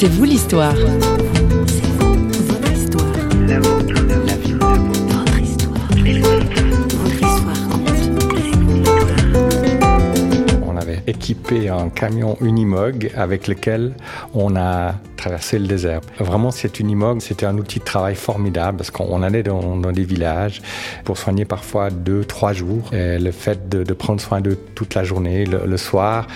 C'est vous l'histoire. C'est vous, votre histoire. La vôtre, la vie, votre histoire. Votre histoire compte. On avait équipé un camion Unimog avec lequel on a traverser le désert. Vraiment, cet Unimog, c'était un outil de travail formidable parce qu'on allait dans des villages pour soigner parfois 2-3 jours. Et le fait de prendre soin d'eux toute la journée, le soir,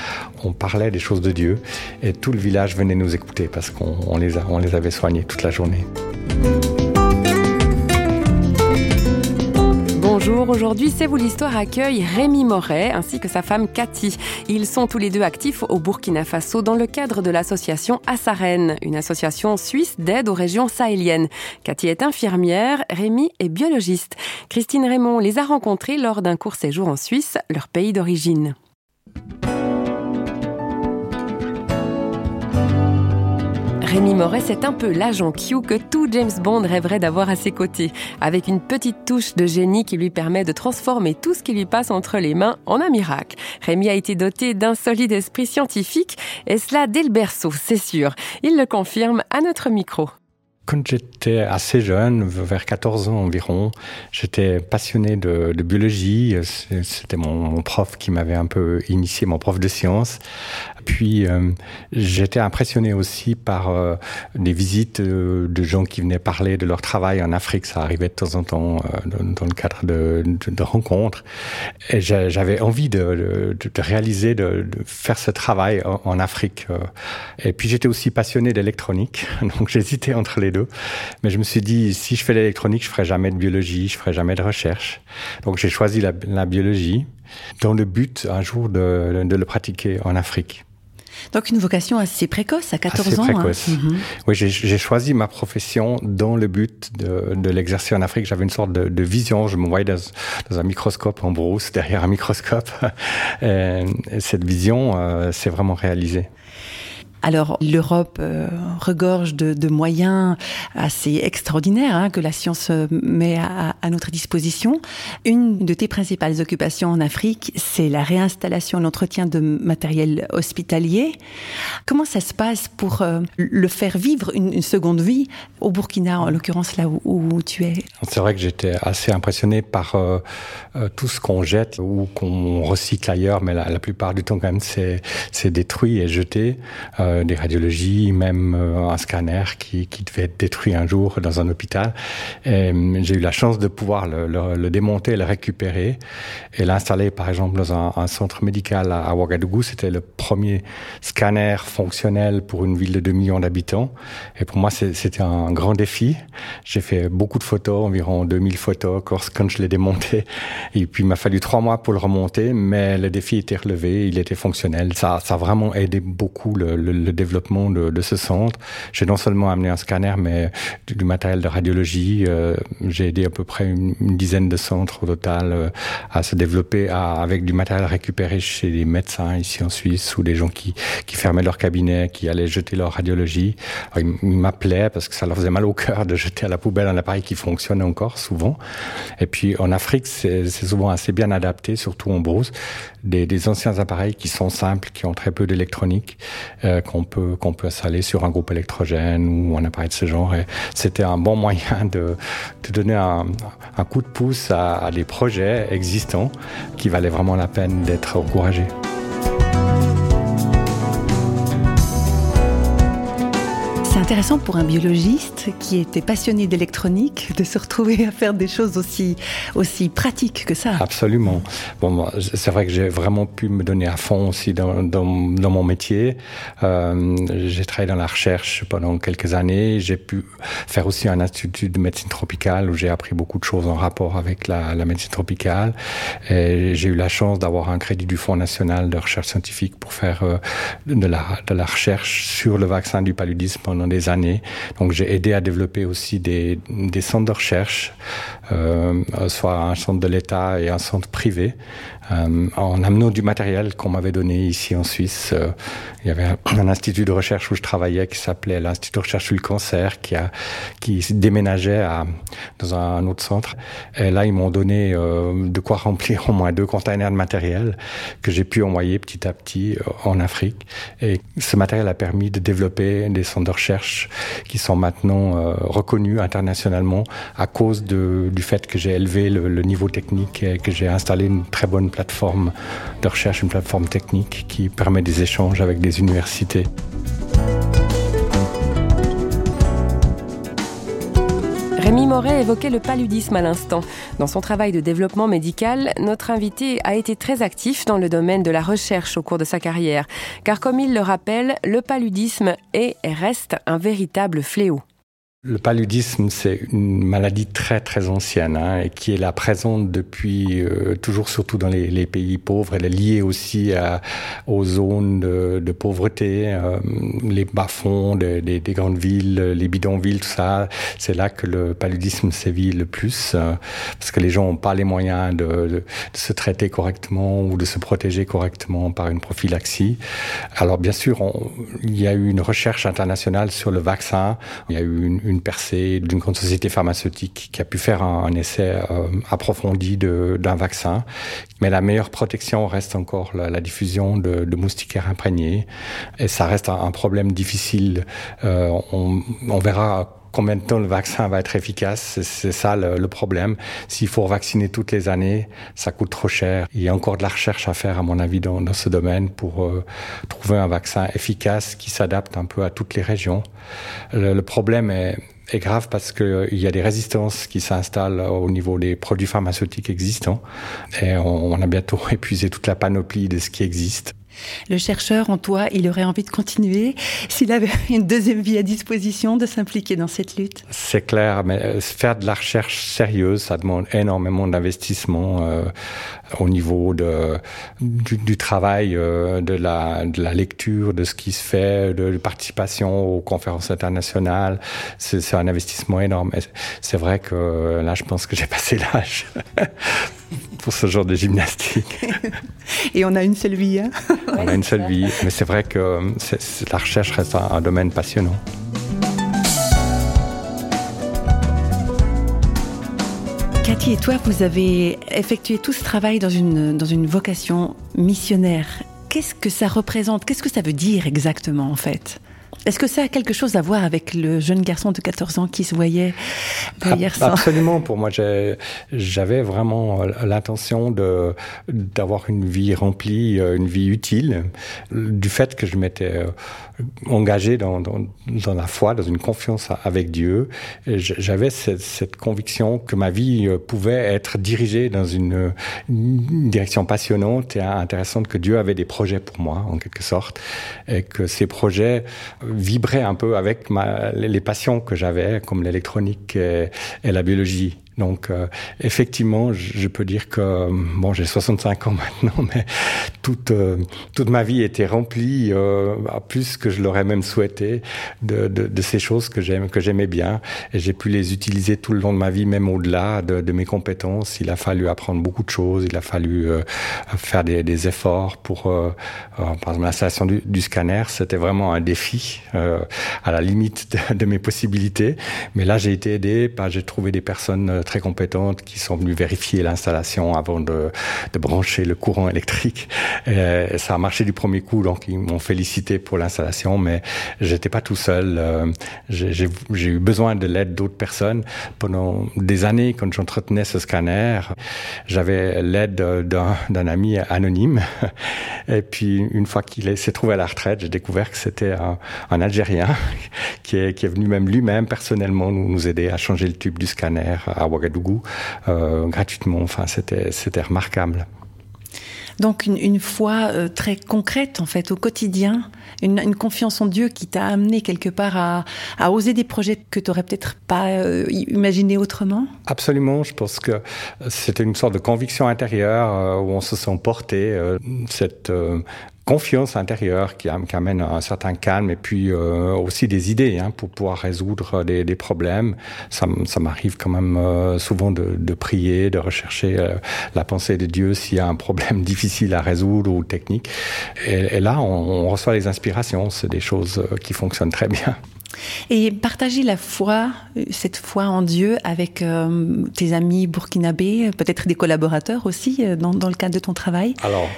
on parlait des choses de Dieu et tout le village venait nous écouter parce qu'on les avait soignés toute la journée. Bonjour, aujourd'hui C'est vous l'histoire accueille Rémi Moret ainsi que sa femme Cathy. Ils sont tous les deux actifs au Burkina Faso dans le cadre de l'association Asaren, une association suisse d'aide aux régions sahéliennes. Cathy est infirmière, Rémi est biologiste. Christine Raymond les a rencontrés lors d'un court séjour en Suisse, leur pays d'origine. Rémi Moret, c'est un peu l'agent Q que tout James Bond rêverait d'avoir à ses côtés, avec une petite touche de génie qui lui permet de transformer tout ce qui lui passe entre les mains en un miracle. Rémi a été doté d'un solide esprit scientifique, et cela dès le berceau, c'est sûr. Il le confirme à notre micro. Quand j'étais assez jeune, vers 14 ans environ, j'étais passionné de biologie. C'était mon prof qui m'avait un peu initié, mon prof de sciences. Puis j'étais impressionné aussi par des visites de gens qui venaient parler de leur travail en Afrique. Ça arrivait de temps en temps dans le cadre de rencontres. Et j'avais envie de réaliser, de faire ce travail en Afrique. Et puis j'étais aussi passionné d'électronique, donc j'hésitais entre les deux. Mais je me suis dit, si je fais l'électronique, je ne ferai jamais de biologie, je ne ferai jamais de recherche. Donc j'ai choisi la biologie dans le but un jour de le pratiquer en Afrique. Donc une vocation assez précoce, à 14 ans. Assez précoce. Hein. Mm-hmm. Oui, j'ai choisi ma profession dans le but de l'exercer en Afrique. J'avais une sorte de vision. Je me voyais dans un microscope en brousse, derrière un microscope. Et cette vision s'est vraiment réalisée. Alors, l'Europe regorge de moyens assez extraordinaires que la science met à notre disposition. Une de tes principales occupations en Afrique, c'est la réinstallation, l'entretien de matériel hospitalier. Comment ça se passe pour le faire vivre une seconde vie au Burkina, en l'occurrence là où tu es? C'est vrai que j'étais assez impressionné par tout ce qu'on jette ou qu'on recycle ailleurs, mais la plupart du temps, quand même, c'est détruit et jeté. Des radiologies, même un scanner qui devait être détruit un jour dans un hôpital. Et j'ai eu la chance de pouvoir le démonter, le récupérer et l'installer, par exemple, dans un centre médical à Ouagadougou. C'était le premier scanner fonctionnel pour une ville de 2 millions d'habitants. Et pour moi, c'était un grand défi. J'ai fait beaucoup de photos, environ 2000 photos, quand je l'ai démonté. Et puis, il m'a fallu 3 mois pour le remonter, mais le défi était relevé, il était fonctionnel. Ça a vraiment aidé beaucoup le développement de ce centre. J'ai non seulement amené un scanner, mais du matériel de radiologie. J'ai aidé à peu près une dizaine de centres au total à se développer avec du matériel récupéré chez des médecins ici en Suisse ou des gens qui fermaient leur cabinet, qui allaient jeter leur radiologie. Alors, ils m'appelaient parce que ça leur faisait mal au cœur de jeter à la poubelle un appareil qui fonctionne encore souvent. Et puis en Afrique, c'est souvent assez bien adapté, surtout en brousse, des anciens appareils qui sont simples, qui ont très peu d'électronique, qu'on peut installer sur un groupe électrogène ou un appareil de ce genre. Et c'était un bon moyen de donner un coup de pouce à des projets existants qui valaient vraiment la peine d'être encouragés. C'est intéressant pour un biologiste qui était passionné d'électronique de se retrouver à faire des choses aussi pratiques que ça. Absolument. Bon, c'est vrai que j'ai vraiment pu me donner à fond aussi dans mon métier. J'ai travaillé dans la recherche pendant quelques années. J'ai pu faire aussi un institut de médecine tropicale où j'ai appris beaucoup de choses en rapport avec la médecine tropicale. Et j'ai eu la chance d'avoir un crédit du Fonds National de Recherche Scientifique pour faire de la recherche sur le vaccin du paludisme pendant des années. Donc, j'ai aidé à développer aussi des centres de recherche, soit un centre de l'État et un centre privé, en amenant du matériel qu'on m'avait donné ici en Suisse. Il y avait un institut de recherche où je travaillais qui s'appelait l'Institut de recherche sur le cancer, qui déménageait dans un autre centre. Et là, ils m'ont donné de quoi remplir au moins 2 containers de matériel que j'ai pu envoyer petit à petit en Afrique. Et ce matériel a permis de développer des centres de recherche qui sont maintenant reconnus internationalement à cause du fait que j'ai élevé le niveau technique et que j'ai installé une très bonne plateforme de recherche, une plateforme technique qui permet des échanges avec des universités. Rémi Moret évoquait le paludisme à l'instant. Dans son travail de développement médical, notre invité a été très actif dans le domaine de la recherche au cours de sa carrière. Car comme il le rappelle, le paludisme est et reste un véritable fléau. Le paludisme, c'est une maladie très très ancienne et qui est là présente depuis toujours, surtout dans les pays pauvres. Elle est liée aussi aux zones de pauvreté, les bas-fonds des grandes villes, les bidonvilles, tout ça. C'est là que le paludisme sévit le plus parce que les gens n'ont pas les moyens de se traiter correctement ou de se protéger correctement par une prophylaxie. Alors bien sûr, il y a eu une recherche internationale sur le vaccin. Il y a eu une percée d'une grande société pharmaceutique qui a pu faire un essai approfondi d'un vaccin. Mais la meilleure protection reste encore la diffusion de moustiquaires imprégnés. Et ça reste un problème difficile. On verra combien de temps le vaccin va être efficace. C'est ça le problème. S'il faut vacciner toutes les années, ça coûte trop cher. Il y a encore de la recherche à faire, à mon avis, dans ce domaine pour trouver un vaccin efficace qui s'adapte un peu à toutes les régions. Le problème est grave parce que il y a des résistances qui s'installent au niveau des produits pharmaceutiques existants. Et on a bientôt épuisé toute la panoplie de ce qui existe. Le chercheur, en toi, il aurait envie de continuer s'il avait une deuxième vie à disposition, de s'impliquer dans cette lutte. C'est clair, mais faire de la recherche sérieuse, ça demande énormément d'investissement au niveau du travail, de la lecture, de ce qui se fait, de participation aux conférences internationales. C'est un investissement énorme. Et c'est vrai que là, je pense que j'ai passé l'âge pour ce genre de gymnastique. Et on a une seule vie, on a une seule vie, mais c'est vrai que la recherche reste un domaine passionnant. Cathy et toi, vous avez effectué tout ce travail dans une vocation missionnaire. Qu'est-ce que ça représente ? Qu'est-ce que ça veut dire exactement, en fait ? Est-ce que ça a quelque chose à voir avec le jeune garçon de 14 ans qui se voyait hier soir ? Absolument. Pour moi, j'avais vraiment l'intention d'avoir une vie remplie, une vie utile. Du fait que je m'étais engagé dans la foi, dans une confiance avec Dieu, j'avais cette conviction que ma vie pouvait être dirigée dans une direction passionnante et intéressante, que Dieu avait des projets pour moi, en quelque sorte, et que ces projets vibrer un peu avec les passions que j'avais, comme l'électronique et la biologie. Donc, effectivement, je peux dire que, bon, j'ai 65 ans maintenant, mais toute ma vie était remplie, plus que je l'aurais même souhaité, de ces choses que j'aimais bien. Et j'ai pu les utiliser tout le long de ma vie, même au-delà de mes compétences. Il a fallu apprendre beaucoup de choses, il a fallu faire des efforts pour, par exemple, l'installation du scanner. C'était vraiment un défi, à la limite de mes possibilités. Mais là, j'ai été aidé, j'ai trouvé des personnes très compétentes qui sont venues vérifier l'installation avant de brancher le courant électrique. Et ça a marché du premier coup, donc ils m'ont félicité pour l'installation, mais j'étais pas tout seul. J'ai eu besoin de l'aide d'autres personnes. Pendant des années, quand j'entretenais ce scanner, j'avais l'aide d'un ami anonyme. Et puis, une fois qu'il s'est trouvé à la retraite, j'ai découvert que c'était un Algérien qui est venu même lui-même personnellement nous aider à changer le tube du scanner à Ouagadougou, gratuitement. Enfin, c'était remarquable. Donc une foi très concrète, en fait, au quotidien, une confiance en Dieu qui t'a amené quelque part à oser des projets que tu n'aurais peut-être pas imaginé autrement ? Absolument, je pense que c'était une sorte de conviction intérieure où on se sent porté, cette confiance intérieure qui amène un certain calme et puis aussi des idées pour pouvoir résoudre des problèmes. Ça m'arrive quand même souvent de prier, de rechercher la pensée de Dieu s'il y a un problème difficile à résoudre ou technique. Et là, on reçoit les inspirations. C'est des choses qui fonctionnent très bien. Et partager la foi, cette foi en Dieu avec tes amis burkinabés, peut-être des collaborateurs aussi dans le cadre de ton travail. Alors,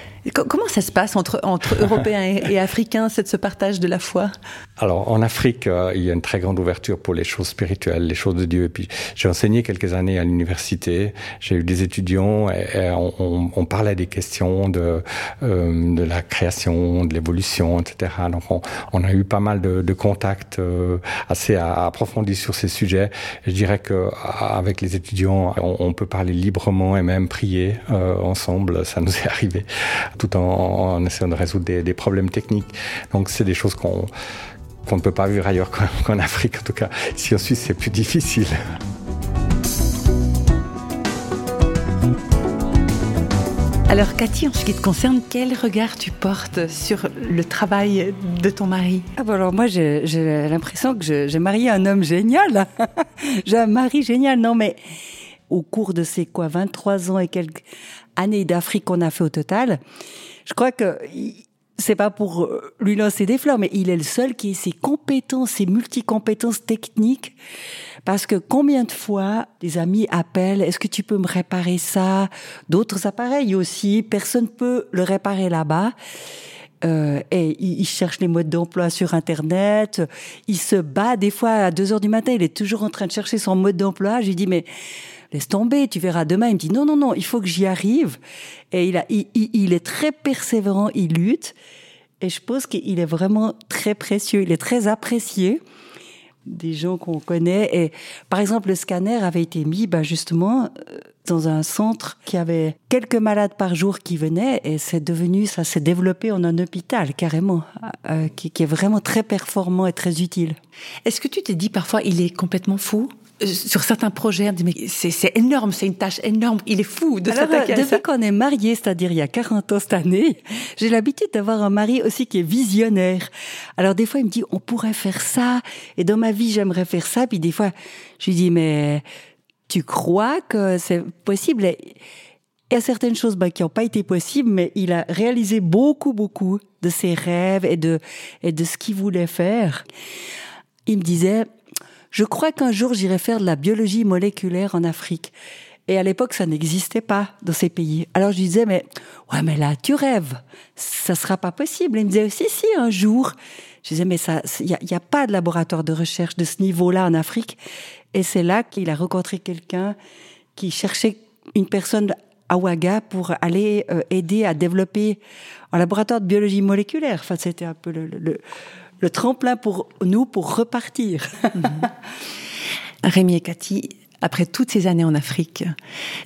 comment ça se passe entre Européens et Africains, ce partage de la foi? Alors, en Afrique, il y a une très grande ouverture pour les choses spirituelles, les choses de Dieu. Et puis, j'ai enseigné quelques années à l'université. J'ai eu des étudiants et on parlait des questions de la création, de l'évolution, etc. Donc, on a eu pas mal de contacts assez approfondis sur ces sujets. Et je dirais qu'avec les étudiants, on peut parler librement et même prier ensemble. Ça nous est arrivé. Tout en essayant de résoudre des problèmes techniques. Donc, c'est des choses qu'on ne peut pas vivre ailleurs qu'en Afrique, en tout cas. Ici en Suisse, c'est plus difficile. Alors, Cathy, en ce qui te concerne, quel regard tu portes sur le travail de ton mari ? Alors, moi, j'ai l'impression que j'ai marié un homme génial. J'ai un mari génial. Non, mais au cours de ces 23 ans et quelques années d'Afrique qu'on a fait au total, je crois que c'est pas pour lui lancer des fleurs, mais il est le seul qui ait ses compétences, ses multicompétences techniques. Parce que combien de fois des amis appellent, est-ce que tu peux me réparer ça? D'autres appareils aussi, personne peut le réparer là-bas. Et il cherche les modes d'emploi sur Internet. Il se bat des fois à 2h du matin, il est toujours en train de chercher son mode d'emploi. Je lui dis, mais laisse tomber, tu verras demain. Il me dit, non, il faut que j'y arrive. Et il est très persévérant, il lutte. Et je pense qu'il est vraiment très précieux, il est très apprécié des gens qu'on connaît. Et par exemple, le scanner avait été mis justement dans un centre qui avait quelques malades par jour qui venaient, et ça s'est développé en un hôpital carrément, qui est vraiment très performant et très utile. Est-ce que tu t'es dit parfois, il est complètement fou? Sur certains projets, on dit, mais c'est énorme, c'est une tâche énorme, il est fou de s'attaquer à ça. Depuis qu'on est mariés, c'est-à-dire il y a 40 ans cette année, j'ai l'habitude d'avoir un mari aussi qui est visionnaire. Alors des fois, il me dit, on pourrait faire ça, et dans ma vie, j'aimerais faire ça. Puis des fois, je lui dis, mais tu crois que c'est possible? Et il y a certaines choses qui n'ont pas été possibles, mais il a réalisé beaucoup, beaucoup de ses rêves et de ce qu'il voulait faire. Il me disait, je crois qu'un jour, j'irai faire de la biologie moléculaire en Afrique. Et à l'époque, ça n'existait pas dans ces pays. Alors, je lui disais, mais là, tu rêves. Ça sera pas possible. Il me disait, si, un jour. Je disais, mais ça, il n'y a pas de laboratoire de recherche de ce niveau-là en Afrique. Et c'est là qu'il a rencontré quelqu'un qui cherchait une personne à Ouaga pour aller aider à développer un laboratoire de biologie moléculaire. Enfin, c'était un peu le tremplin pour nous, pour repartir. Rémi et Cathy, après toutes ces années en Afrique,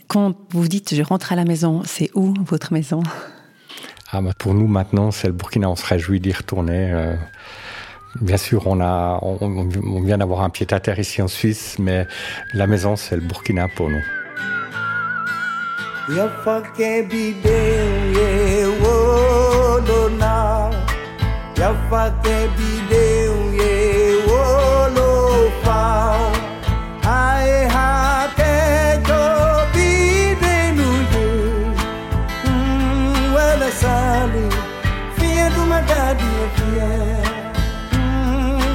quand vous dites « je rentre à la maison », c'est où votre maison ? Pour nous, maintenant, c'est le Burkina. On se réjouit d'y retourner. Bien sûr, on vient d'avoir un pied-à-terre ici en Suisse, mais la maison, c'est le Burkina pour nous. Yafaqué bidé, wodona. Yafaqué bidé, wolofa. Aye hake to bidé nuyu. Wele sali, fie du madadi fie.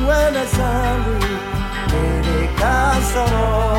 Wele sali, wele kasaro.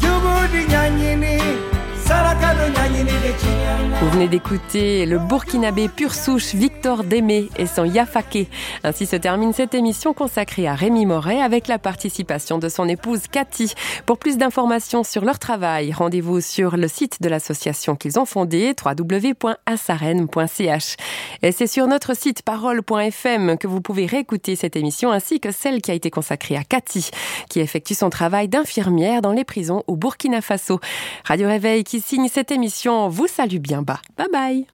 Jubudi nyanyini, sarakani. Vous venez d'écouter le Burkinabé pure souche Victor Démé et son Yafaqué. Ainsi se termine cette émission consacrée à Rémi Moret avec la participation de son épouse Cathy. Pour plus d'informations sur leur travail, rendez-vous sur le site de l'association qu'ils ont fondée, www.asaren.ch. Et c'est sur notre site parole.fm que vous pouvez réécouter cette émission ainsi que celle qui a été consacrée à Cathy, qui effectue son travail d'infirmière dans les prisons au Burkina Faso. Radio Réveil qui signe cette émission vous salue bien bas. Bye bye.